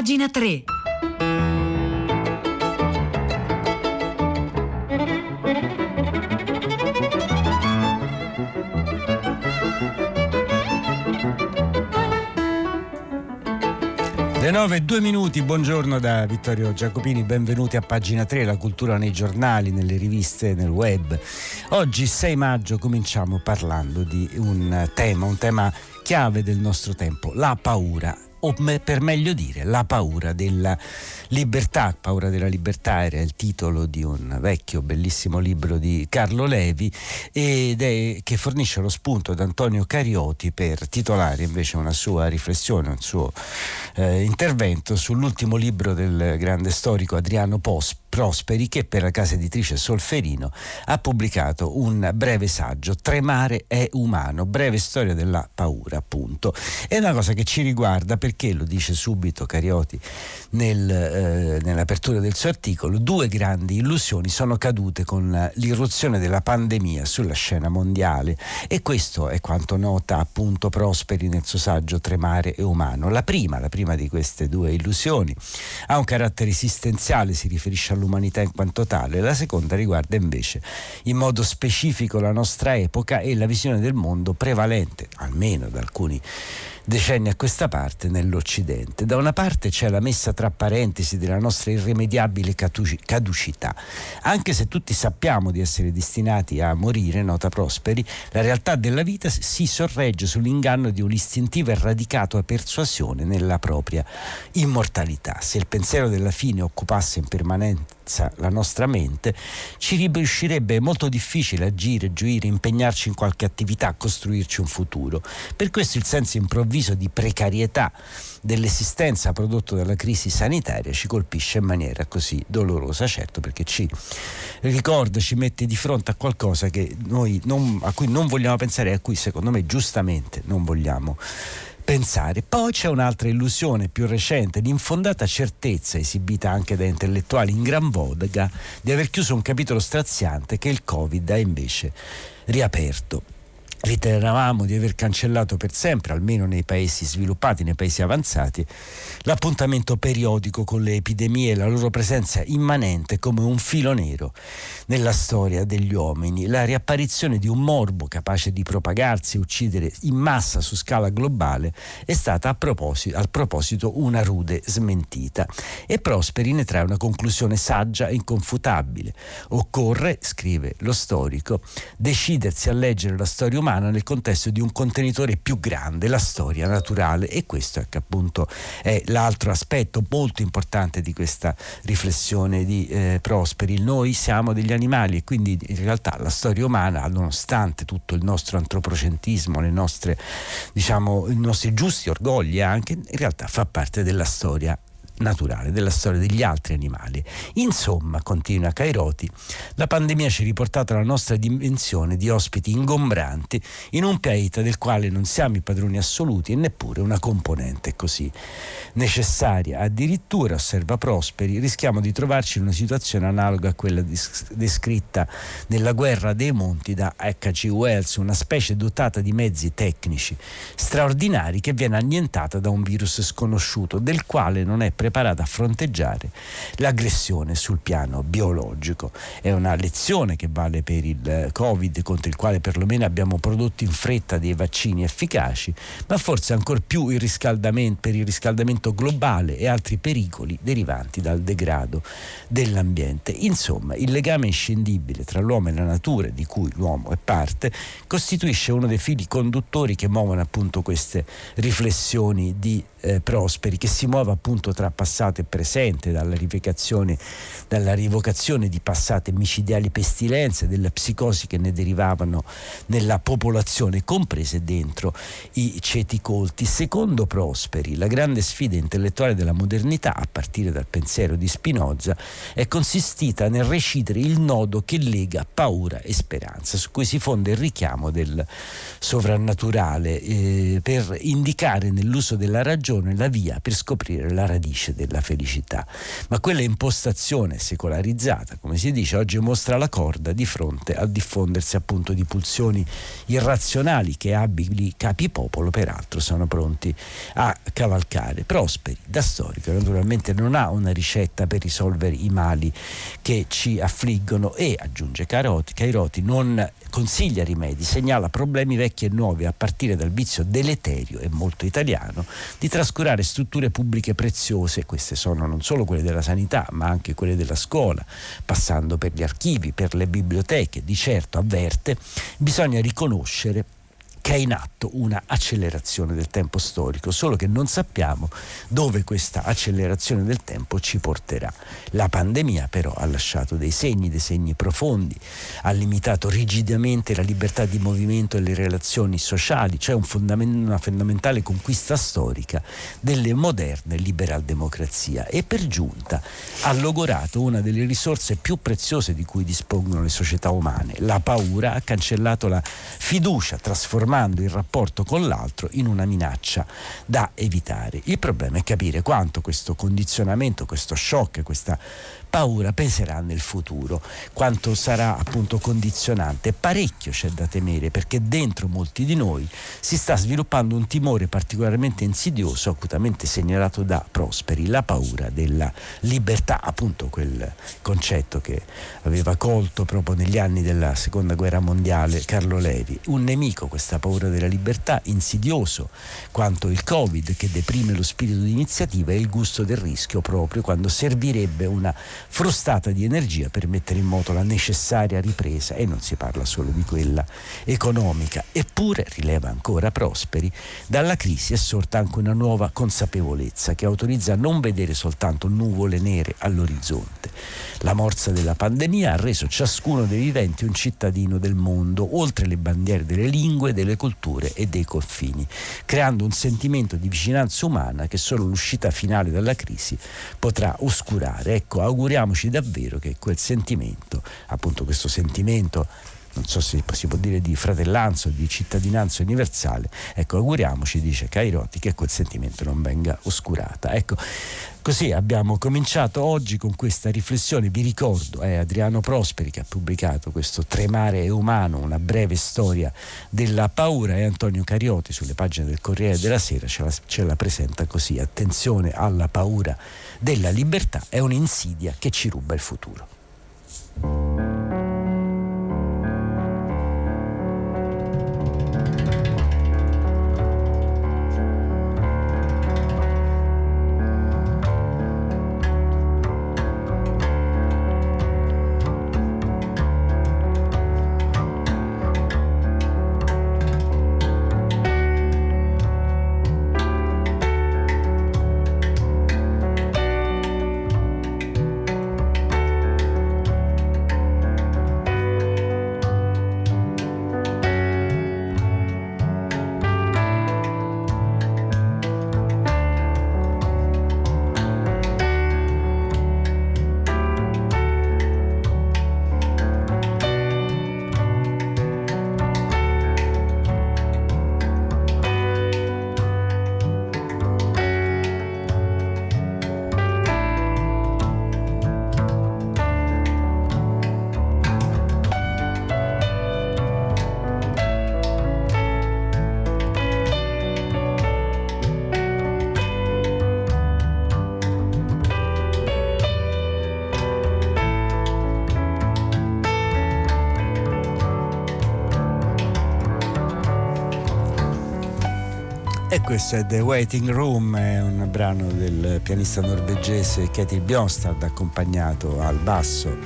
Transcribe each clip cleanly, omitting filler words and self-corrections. Pagina 3. Le 9:02, buongiorno da Vittorio Giacopini, benvenuti a Pagina 3, la cultura nei giornali, nelle riviste, nel web. Oggi 6 maggio cominciamo parlando di un tema chiave del nostro tempo, la paura. O per meglio dire la paura della libertà. Paura della libertà era il titolo di un vecchio bellissimo libro di Carlo Levi che fornisce lo spunto ad Antonio Carioti per titolare invece una sua riflessione, un suo intervento sull'ultimo libro del grande storico Adriano Prosperi, che per la casa editrice Solferino ha pubblicato un breve saggio, Tremare è umano, breve storia della paura, appunto. È una cosa che ci riguarda perché, lo dice subito Carioti nell'apertura del suo articolo, due grandi illusioni sono cadute con l'irruzione della pandemia sulla scena mondiale, e questo è quanto nota appunto Prosperi nel suo saggio Tremare è umano. La prima di queste due illusioni ha un carattere esistenziale, si riferisce all'umanità in quanto tale; la seconda riguarda invece in modo specifico la nostra epoca e la visione del mondo prevalente, almeno da alcuni decenni a questa parte, nell'Occidente. Da una parte c'è la messa tra parentesi della nostra irrimediabile caducità. Anche se tutti sappiamo di essere destinati a morire, nota Prosperi, la realtà della vita si sorregge sull'inganno di un'istintiva e radicata persuasione nella propria immortalità. Se il pensiero della fine occupasse in permanenza la nostra mente, ci riuscirebbe molto difficile agire, gioire, impegnarci in qualche attività, costruirci un futuro. Per questo il senso improvviso di precarietà dell'esistenza prodotto dalla crisi sanitaria ci colpisce in maniera così dolorosa, certo, perché ci ricorda, ci mette di fronte a qualcosa che a cui non vogliamo pensare e a cui, secondo me, giustamente non vogliamo pensare. Poi c'è un'altra illusione più recente, l'infondata certezza esibita anche da intellettuali in gran voga di aver chiuso un capitolo straziante che il Covid ha invece riaperto. Ritenevamo di aver cancellato per sempre, almeno nei paesi sviluppati, nei paesi avanzati, l'appuntamento periodico con le epidemie e la loro presenza immanente come un filo nero nella storia degli uomini. La riapparizione di un morbo capace di propagarsi e uccidere in massa su scala globale è stata al proposito una rude smentita, e Prosperi ne trae una conclusione saggia e inconfutabile. Occorre, scrive lo storico, decidersi a leggere la storia umana nel contesto di un contenitore più grande, la storia naturale, e questo è che appunto è l'altro aspetto molto importante di questa riflessione di Prosperi. Noi siamo degli animali e quindi in realtà la storia umana, nonostante tutto il nostro antropocentrismo, le nostre, i nostri giusti orgogli anche, in realtà fa parte della storia naturale, della storia degli altri animali. Insomma, continua Carioti, la pandemia ci ha riportato alla nostra dimensione di ospiti ingombranti in un pianeta del quale non siamo i padroni assoluti e neppure una componente così necessaria. Addirittura, osserva Prosperi, rischiamo di trovarci in una situazione analoga a quella descritta nella Guerra dei Monti da H.G. Wells, una specie dotata di mezzi tecnici straordinari che viene annientata da un virus sconosciuto del quale non è preparata a fronteggiare l'aggressione sul piano biologico. È una lezione che vale per il Covid, contro il quale perlomeno abbiamo prodotto in fretta dei vaccini efficaci, ma forse ancor più per il riscaldamento globale e altri pericoli derivanti dal degrado dell'ambiente. Insomma, il legame inscindibile tra l'uomo e la natura, di cui l'uomo è parte, costituisce uno dei fili conduttori che muovono appunto queste riflessioni di Prosperi, che si muove appunto tra passato e presente, dalla rivocazione di passate micidiali pestilenze, delle psicosi che ne derivavano nella popolazione, comprese dentro i ceti colti. Secondo Prosperi, la grande sfida intellettuale della modernità, a partire dal pensiero di Spinoza, è consistita nel recidere il nodo che lega paura e speranza, su cui si fonda il richiamo del sovrannaturale per indicare nell'uso della ragione la via per scoprire la radice felice della felicità. Ma quella impostazione secolarizzata, come si dice, oggi mostra la corda di fronte al diffondersi appunto di pulsioni irrazionali che abili capipopolo peraltro sono pronti a cavalcare. Prosperi, da storico, naturalmente non ha una ricetta per risolvere i mali che ci affliggono e, aggiunge Carioti, non consiglia rimedi, segnala problemi vecchi e nuovi a partire dal vizio deleterio e molto italiano di trascurare strutture pubbliche preziose. Queste sono non solo quelle della sanità ma anche quelle della scuola, passando per gli archivi, per le biblioteche. Di certo, avverte, bisogna riconoscere che è in atto una accelerazione del tempo storico, solo che non sappiamo dove questa accelerazione del tempo ci porterà. La pandemia però ha lasciato dei segni profondi, ha limitato rigidamente la libertà di movimento e le relazioni sociali, cioè una fondamentale conquista storica delle moderne liberaldemocrazia, e per giunta ha logorato una delle risorse più preziose di cui dispongono le società umane. La paura ha cancellato la fiducia, trasformata il rapporto con l'altro in una minaccia da evitare. Il problema è capire quanto questo condizionamento, questo shock, questa paura penserà nel futuro, quanto sarà appunto condizionante. Parecchio c'è da temere, perché dentro molti di noi si sta sviluppando un timore particolarmente insidioso, acutamente segnalato da Prosperi, la paura della libertà, appunto quel concetto che aveva colto proprio negli anni della Seconda Guerra Mondiale Carlo Levi. Un nemico, questa paura della libertà, insidioso quanto il Covid, che deprime lo spirito di iniziativa e il gusto del rischio proprio quando servirebbe una frustata di energia per mettere in moto la necessaria ripresa, e non si parla solo di quella economica. Eppure, rileva ancora Prosperi, dalla crisi è sorta anche una nuova consapevolezza che autorizza a non vedere soltanto nuvole nere all'orizzonte. La morsa della pandemia ha reso ciascuno dei viventi un cittadino del mondo, oltre le bandiere delle lingue, delle culture e dei confini, creando un sentimento di vicinanza umana che solo l'uscita finale dalla crisi potrà oscurare. Ecco, auguriamoci davvero che quel sentimento, appunto questo sentimento, non so se si può dire di fratellanza o di cittadinanza universale, ecco, auguriamoci, dice Carioti, che quel sentimento non venga oscurata. Ecco, così abbiamo cominciato oggi con questa riflessione. Vi ricordo, è Adriano Prosperi che ha pubblicato questo Tremare è umano, una breve storia della paura, e Antonio Carioti sulle pagine del Corriere della Sera ce la presenta così: attenzione alla paura della libertà, è un'insidia che ci ruba il futuro. Questo è The Waiting Room, è un brano del pianista norvegese Ketil Bjornstad, accompagnato al basso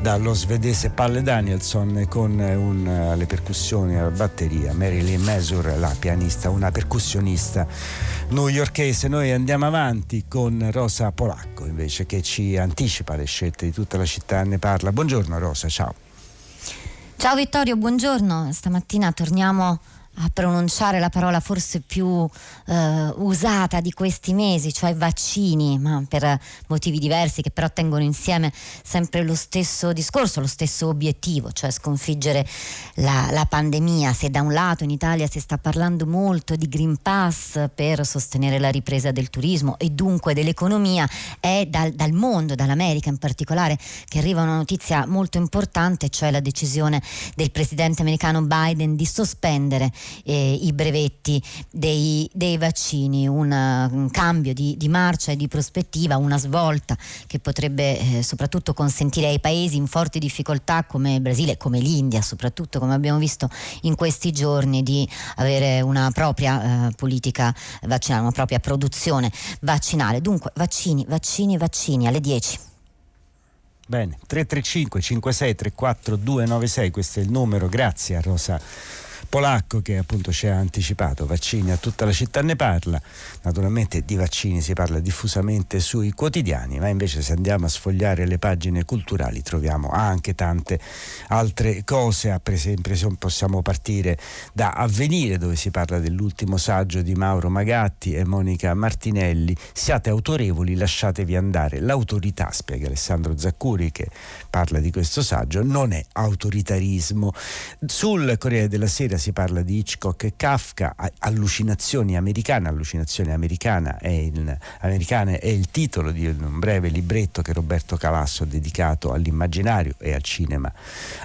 dallo svedese Palle Danielsson, con le percussioni alla batteria Marilyn Mazur, la pianista, una percussionista newyorkese. Noi andiamo avanti con Rosa Polacco invece, che ci anticipa le scelte di Tutta la città ne parla. Buongiorno Rosa, ciao. Ciao Vittorio, buongiorno. Stamattina torniamo a pronunciare la parola forse più usata di questi mesi, cioè vaccini, ma per motivi diversi che però tengono insieme sempre lo stesso discorso, lo stesso obiettivo, cioè sconfiggere la pandemia. Se da un lato in Italia si sta parlando molto di Green Pass per sostenere la ripresa del turismo e dunque dell'economia, è dal mondo, dall'America in particolare, che arriva una notizia molto importante, cioè la decisione del presidente americano Biden di sospendere i brevetti dei vaccini, un cambio di marcia e di prospettiva, una svolta che potrebbe soprattutto consentire ai paesi in forti difficoltà come il Brasile, come l'India, soprattutto come abbiamo visto in questi giorni, di avere una propria politica vaccinale, una propria produzione vaccinale. Dunque vaccini alle 10. Bene, 335 56 34 296, questo è il numero. Grazie a Rosa Polacco che appunto ci ha anticipato. Vaccini a tutta la città ne parla, naturalmente di vaccini si parla diffusamente sui quotidiani, ma invece se andiamo a sfogliare le pagine culturali troviamo anche tante altre cose. Per esempio possiamo partire da Avvenire, dove si parla dell'ultimo saggio di Mauro Magatti e Monica Martinelli, Siate autorevoli, lasciatevi andare, l'autorità, spiega Alessandro Zaccuri che parla di questo saggio, non è autoritarismo. Sul Corriere della Sera si parla di Hitchcock e Kafka, Allucinazioni americane è il titolo di un breve libretto che Roberto Calasso ha dedicato all'immaginario e al cinema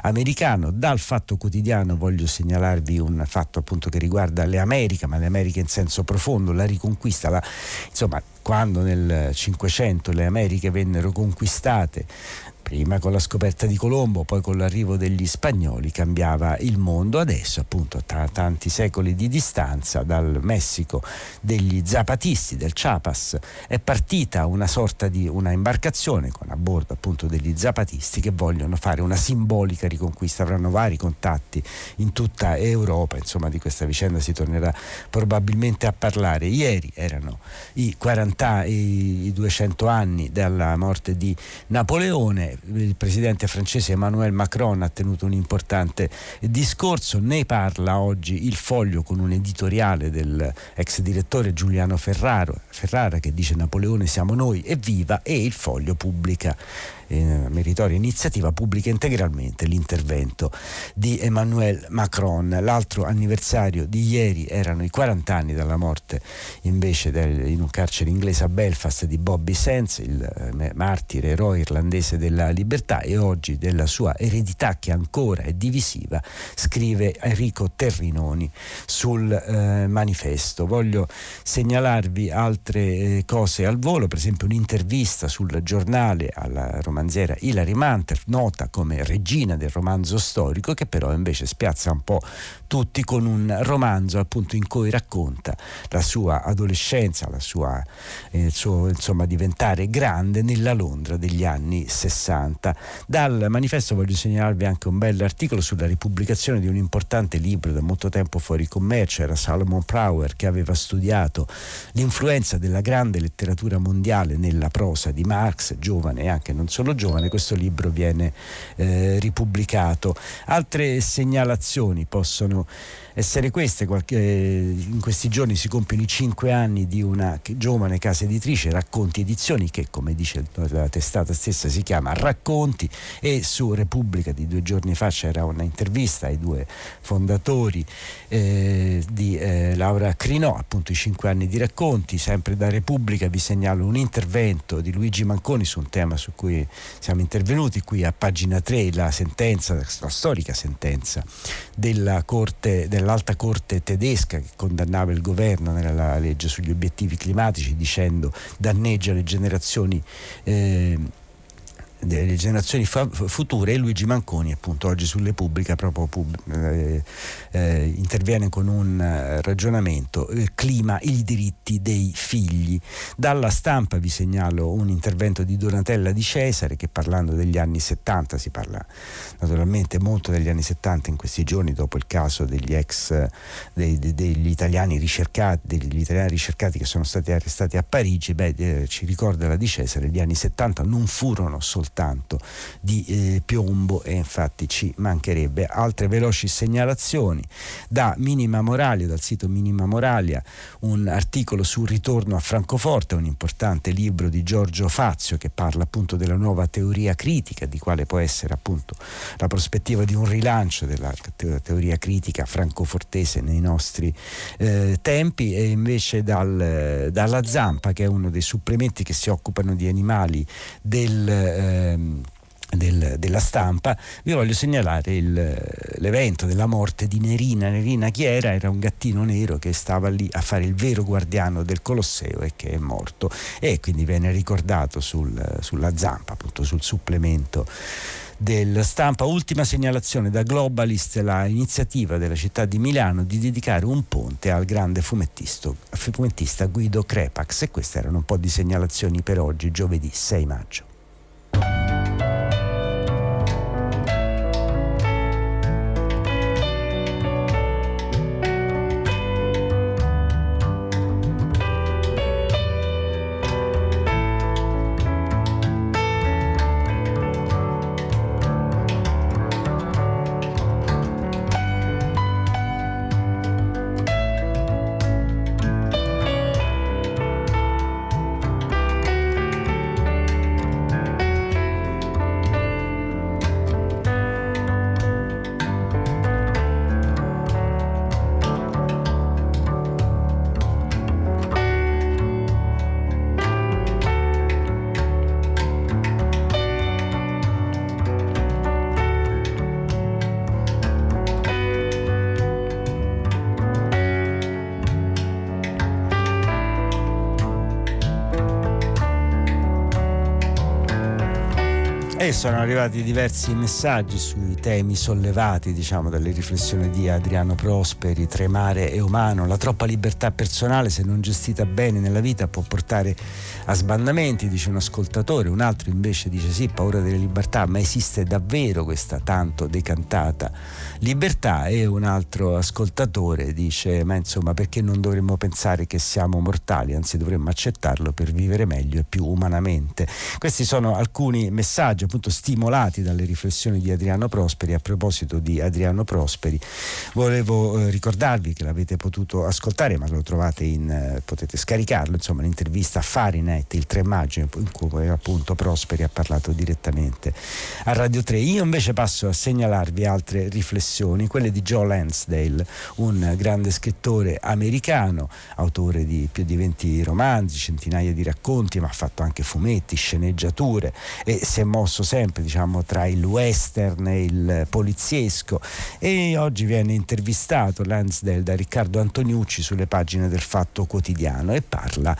americano. Dal Fatto Quotidiano voglio segnalarvi un fatto appunto che riguarda le Americhe, ma le Americhe in senso profondo, la riconquista, insomma, quando nel Cinquecento le Americhe vennero conquistate, prima con la scoperta di Colombo, poi con l'arrivo degli spagnoli, cambiava il mondo. Adesso appunto, tra tanti secoli di distanza, dal Messico degli zapatisti, del Chiapas, è partita una sorta di una imbarcazione con a bordo appunto degli zapatisti che vogliono fare una simbolica riconquista. Avranno vari contatti in tutta Europa, insomma di questa vicenda si tornerà probabilmente a parlare. Ieri erano i 200 anni dalla morte di Napoleone. Il presidente francese Emmanuel Macron ha tenuto un importante discorso, ne parla oggi Il Foglio con un editoriale dell'ex direttore Giuliano Ferrara che dice: Napoleone siamo noi, evviva! E Il Foglio pubblica, meritoria iniziativa, pubblica integralmente l'intervento di Emmanuel Macron. L'altro anniversario di ieri erano i 40 anni dalla morte invece in un carcere inglese a Belfast di Bobby Sands, il martire eroe irlandese della libertà, e oggi della sua eredità che ancora è divisiva, scrive Enrico Terrinoni sul Manifesto. Voglio segnalarvi altre cose al volo, per esempio un'intervista sul Giornale alla romanziera Hilary Manter, nota come regina del romanzo storico, che però invece spiazza un po' tutti con un romanzo appunto in cui racconta la sua adolescenza, il suo diventare grande nella Londra degli anni 60. Dal Manifesto voglio segnalarvi anche un bell'articolo sulla ripubblicazione di un importante libro da molto tempo fuori commercio. Era Salomon Prawer che aveva studiato l'influenza della grande letteratura mondiale nella prosa di Marx, giovane e anche non solo giovane. Questo libro viene ripubblicato. Altre segnalazioni possono essere queste. In questi giorni si compiono i 5 anni di una giovane casa editrice, Racconti Edizioni, che come dice la testata stessa si chiama Racconti, e su Repubblica di 2 giorni fa c'era un'intervista ai 2 fondatori di Laura Crinò, appunto i 5 anni di Racconti. Sempre da Repubblica vi segnalo un intervento di Luigi Manconi su un tema su cui siamo intervenuti qui a pagina 3, la storica sentenza dell'Alta Corte tedesca che condannava il governo nella legge sugli obiettivi climatici, dicendo danneggia le generazioni future. E Luigi Manconi appunto oggi su Repubblica proprio interviene con un ragionamento clima, i diritti dei figli. Dalla Stampa vi segnalo un intervento di Donatella di Cesare che, parlando degli anni 70, si parla naturalmente molto degli anni 70 in questi giorni dopo il caso degli italiani ricercati, che sono stati arrestati a Parigi. Ci ricorda la di Cesare: gli anni 70 non furono soltanto pertanto di piombo, e infatti ci mancherebbe. Altre veloci segnalazioni da Minima Moralia, dal sito Minima Moralia, un articolo sul ritorno a Francoforte, un importante libro di Giorgio Fazio che parla appunto della nuova teoria critica, di quale può essere appunto la prospettiva di un rilancio della teoria critica francofortese nei nostri tempi. E invece dalla Zampa, che è uno dei supplementi che si occupano di animali della Stampa, vi voglio segnalare l'evento della morte di Nerina. Nerina chi era? Era un gattino nero che stava lì a fare il vero guardiano del Colosseo e che è morto, e quindi viene ricordato sulla Zampa, appunto sul supplemento del Stampa. Ultima segnalazione da Globalist, la iniziativa della città di Milano di dedicare un ponte al grande fumettista Guido Crepax. E queste erano un po' di segnalazioni per oggi, giovedì 6 maggio. Sono arrivati diversi messaggi sui temi sollevati, diciamo, dalle riflessioni di Adriano Prosperi. Tremare è umano, la troppa libertà personale, se non gestita bene nella vita, può portare a sbandamenti, dice un ascoltatore. Un altro invece dice: sì, paura delle libertà, ma esiste davvero questa tanto decantata libertà? E un altro ascoltatore dice: ma insomma, perché non dovremmo pensare che siamo mortali, anzi dovremmo accettarlo per vivere meglio e più umanamente. Questi sono alcuni messaggi appunto stimolati dalle riflessioni di Adriano Prosperi. A proposito di Adriano Prosperi, volevo ricordarvi che l'avete potuto ascoltare, ma lo trovate potete scaricarlo, insomma, l'intervista a Fahrenheit il 3 maggio in cui appunto Prosperi ha parlato direttamente a Radio 3. Io invece passo a segnalarvi altre riflessioni, quelle di Joe Lansdale, un grande scrittore americano, autore di più di 20 romanzi, centinaia di racconti, ma ha fatto anche fumetti, sceneggiature, e si è mosso sempre, diciamo, tra il western e il poliziesco. E oggi viene intervistato Lansdale da Riccardo Antonucci sulle pagine del Fatto Quotidiano, e parla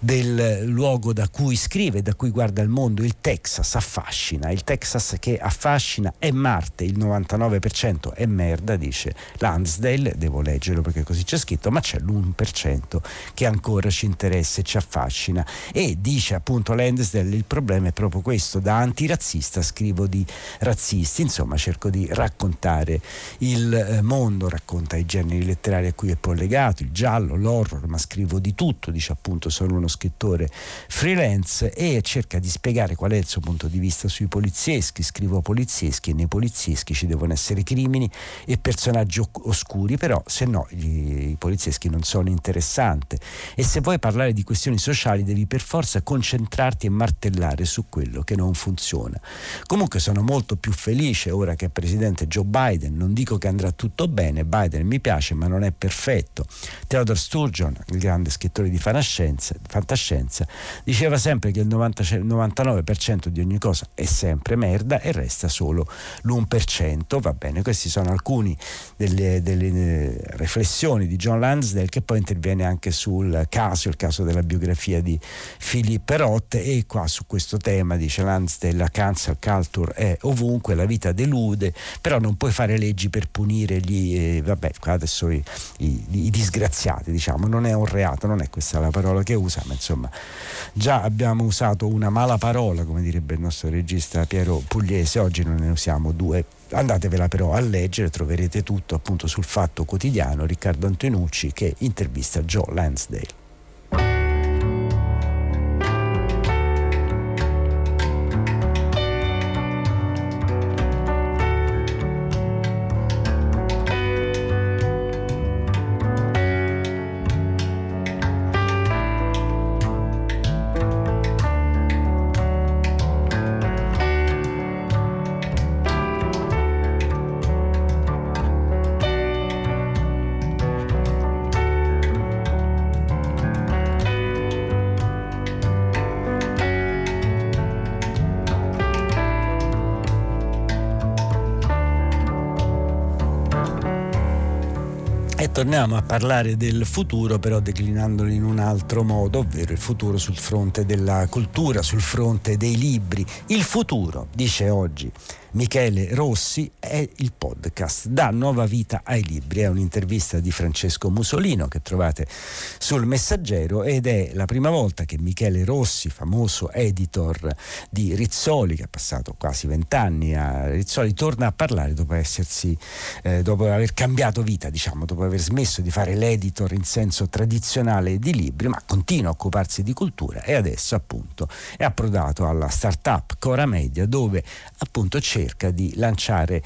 del luogo da cui scrive, da cui guarda il mondo. Il Texas affascina, il Texas che affascina è Marte, il 99% è merda, dice Lansdale. Devo leggerlo perché così c'è scritto, ma c'è l'1% che ancora ci interessa e ci affascina. E dice appunto Lansdale: il problema è proprio questo, da antirazzista scrivo di razzisti, insomma cerco di raccontare il mondo. Racconta i generi letterari a cui è collegato, il giallo, l'horror, ma scrivo di tutto, dice appunto, sono uno scrittore freelance. E cerca di spiegare qual è il suo punto di vista sui polizieschi: scrivo polizieschi e nei polizieschi ci devono essere crimini e personaggi oscuri, però se no i polizieschi non sono interessanti, e se vuoi parlare di questioni sociali devi per forza concentrarti e martellare su quello che non funziona. Comunque sono molto più felice ora che è presidente Joe Biden, non dico che andrà tutto bene, Biden mi piace ma non è perfetto. Theodore Sturgeon, il grande scrittore di fantascienza, diceva sempre che il 99% di ogni cosa è sempre merda e resta solo l'1%. Va bene, queste sono alcune delle riflessioni di John Lansdale, che poi interviene anche sul caso, il caso della biografia di Philippe Roth. E qua su questo tema dice Lansdale: la cancel culture è ovunque, la vita delude, però non puoi fare leggi per punire i disgraziati, diciamo. Non è un reato, non è questa la parola che usa, ma insomma già abbiamo usato una mala parola, come direbbe il nostro regista Piero Pugliese, oggi non ne usiamo due. Andatevela però a leggere, troverete tutto appunto sul Fatto Quotidiano. Riccardo Antonucci che intervista Joe Lansdale. torniamo a parlare del futuro, però declinandolo in un altro modo, ovvero il futuro sul fronte della cultura, sul fronte dei libri. Il futuro, dice oggi Michele Rossi, è il podcast Dà nuova vita ai libri. È un'intervista di Francesco Musolino che trovate sul Messaggero, ed è la prima volta che Michele Rossi, famoso editor di Rizzoli, che ha passato quasi 20 anni a Rizzoli, torna a parlare dopo aver cambiato vita, diciamo, dopo aver smesso di fare l'editor in senso tradizionale di libri, ma continua a occuparsi di cultura, e adesso appunto è approdato alla startup Cora Media, dove appunto c'è cerca di lanciarsi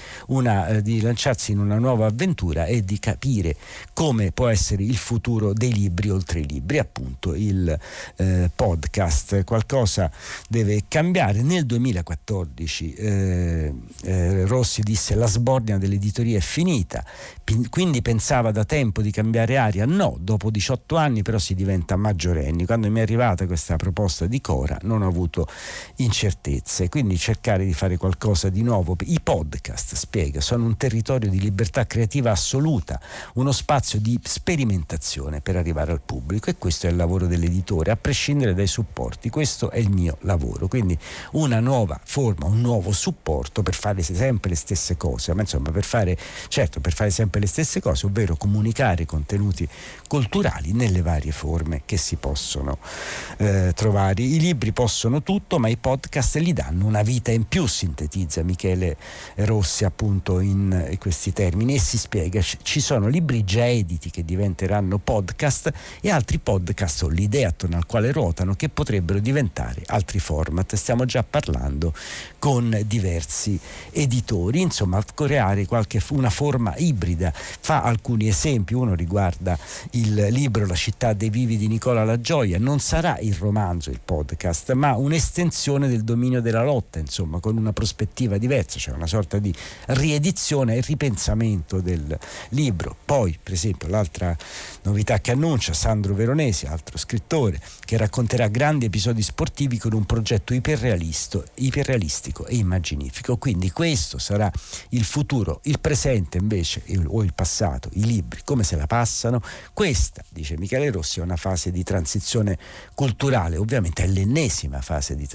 in una nuova avventura e di capire come può essere il futuro dei libri oltre i libri, appunto il podcast. Qualcosa deve cambiare. Nel 2014 Rossi disse: la sbornia dell'editoria è finita, quindi pensava da tempo di cambiare aria. No, dopo 18 anni però si diventa maggiorenni. Quando mi è arrivata questa proposta di Cora non ho avuto incertezze, quindi cercare di fare qualcosa di nuovo. I podcast, spiega, sono un territorio di libertà creativa assoluta, uno spazio di sperimentazione per arrivare al pubblico, e questo è il lavoro dell'editore, a prescindere dai supporti. Questo è il mio lavoro, quindi una nuova forma, un nuovo supporto per fare sempre le stesse cose, ma insomma per fare sempre le stesse cose, ovvero comunicare contenuti culturali nelle varie forme che si possono trovare. I libri possono tutto, ma i podcast gli danno una vita in più, sintetizza Michele Rossi appunto in questi termini, e si spiega: ci sono libri già editi che diventeranno podcast, e altri podcast o l'idea attorno al quale ruotano che potrebbero diventare altri format. Stiamo già parlando con diversi editori, insomma creare una forma ibrida. Fa alcuni esempi, uno riguarda il libro La città dei vivi di Nicola La Gioia. Non sarà il romanzo il podcast, ma un'estensione del dominio della lotta, insomma con una prospettiva diversa, cioè una sorta di riedizione e ripensamento del libro. Poi per esempio l'altra novità che annuncia, Sandro Veronesi, altro scrittore, che racconterà grandi episodi sportivi con un progetto iperrealistico e immaginifico. Quindi questo sarà il futuro. Il presente invece, o il passato, i libri come se la passano. Questa, dice Michele Rossi, è una fase di transizione culturale, ovviamente è l'ennesima fase di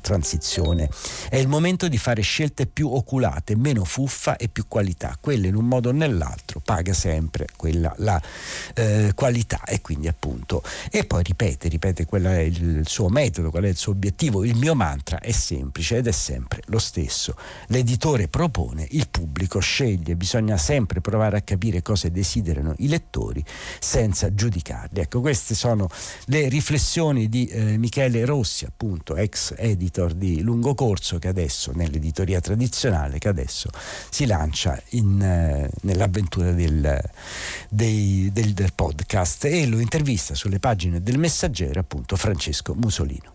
transizione. È il momento di fare scelte più oculate, meno fuffa e più qualità. Quella in un modo o nell'altro paga sempre, quella la qualità, e quindi appunto, e poi ripete qual è il suo metodo, qual è il suo obiettivo. Il mio mantra è semplice ed è sempre lo stesso: l'editore propone, il pubblico sceglie. Bisogna sempre provare a capire cosa desiderano i lettori senza giudicarli. Ecco, queste sono le riflessioni di Michele Rossi, appunto ex editor di lungo corso, che adesso nell'editoria tradizionale, che adesso si lancia nell'avventura del podcast, e lo intervista sulle pagine del Messaggero appunto Francesco Musolino.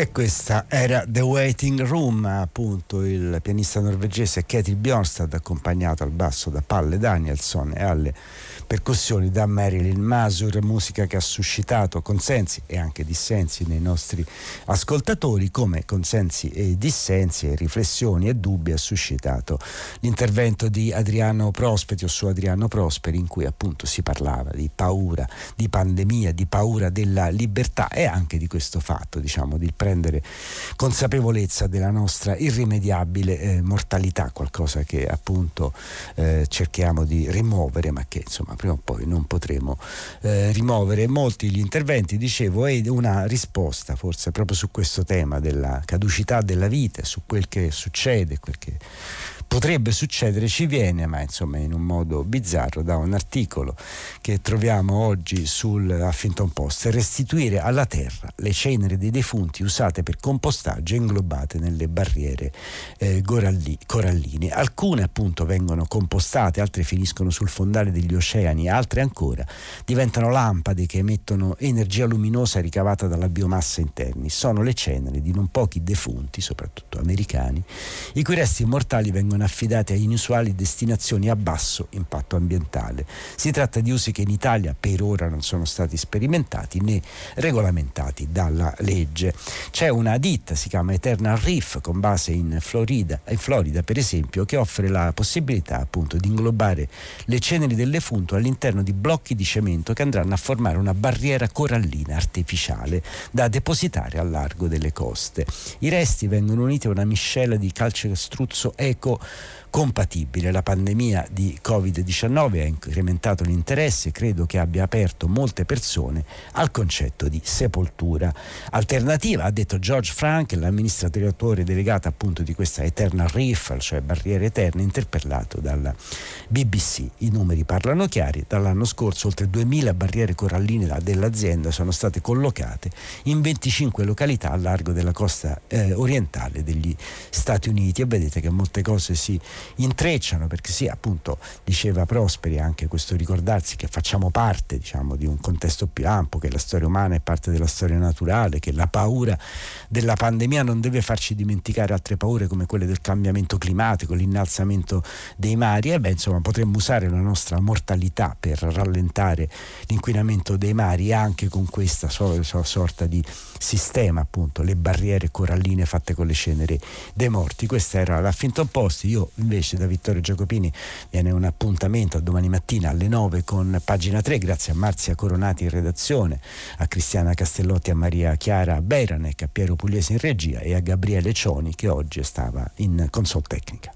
E questa era The Waiting Room, appunto il pianista norvegese Ketil Bjornstad, accompagnato al basso da Palle Danielsson e alle percussioni da Marilyn Mazur, musica che ha suscitato consensi e anche dissensi nei nostri ascoltatori, come consensi e dissensi e riflessioni e dubbi ha suscitato l'intervento di Adriano Prosperi, o su Adriano Prosperi, in cui appunto si parlava di paura, di pandemia, di paura della libertà, e anche di questo fatto, diciamo, di prendere consapevolezza della nostra irrimediabile mortalità, qualcosa che appunto cerchiamo di rimuovere, ma che insomma prima o poi non potremo rimuovere. Molti gli interventi, dicevo, e una risposta forse proprio su questo tema della caducità della vita, su quel che succede, quel che potrebbe succedere, ci viene, ma insomma in un modo bizzarro, da un articolo che troviamo oggi sul Huffington Post: restituire alla terra le ceneri dei defunti usate per compostaggio e inglobate nelle barriere coralline. Alcune appunto vengono compostate, altre finiscono sul fondale degli oceani, altre ancora diventano lampade che emettono energia luminosa ricavata dalla biomassa interni. Sono le ceneri di non pochi defunti, soprattutto americani, i cui resti mortali vengono affidati a inusuali destinazioni a basso impatto ambientale. Si tratta di usi che in Italia per ora non sono stati sperimentati né regolamentati dalla legge. C'è una ditta, si chiama Eternal Reef, con base in Florida per esempio, che offre la possibilità appunto di inglobare le ceneri del defunto all'interno di blocchi di cemento che andranno a formare una barriera corallina artificiale da depositare al largo delle coste. I resti vengono uniti a una miscela di calcestruzzo eco compatibile. La pandemia di Covid-19 ha incrementato l'interesse, credo che abbia aperto molte persone al concetto di sepoltura alternativa, ha detto George Frank, l'amministratore delegato appunto di questa Eternal Reef, cioè barriere eterne, interpellato dalla BBC. I numeri parlano chiari: dall'anno scorso oltre 2000 barriere coralline dell'azienda sono state collocate in 25 località al largo della costa orientale degli Stati Uniti, e vedete che molte cose si intrecciano, perché sì, appunto diceva Prosperi, anche questo ricordarsi che facciamo parte, diciamo, di un contesto più ampio, che la storia umana è parte della storia naturale, che la paura della pandemia non deve farci dimenticare altre paure come quelle del cambiamento climatico, l'innalzamento dei mari, e beh, insomma potremmo usare la nostra mortalità per rallentare l'inquinamento dei mari anche con questa sorta di sistema, appunto le barriere coralline fatte con le ceneri dei morti. Questa era la Huffington Post. Io invece da Vittorio Giacopini viene un appuntamento a domani mattina alle 9 con Pagina 3, grazie a Marzia Coronati in redazione, a Cristiana Castellotti, a Maria Chiara Beranec, a Piero Pugliese in regia e a Gabriele Cioni che oggi stava in console tecnica.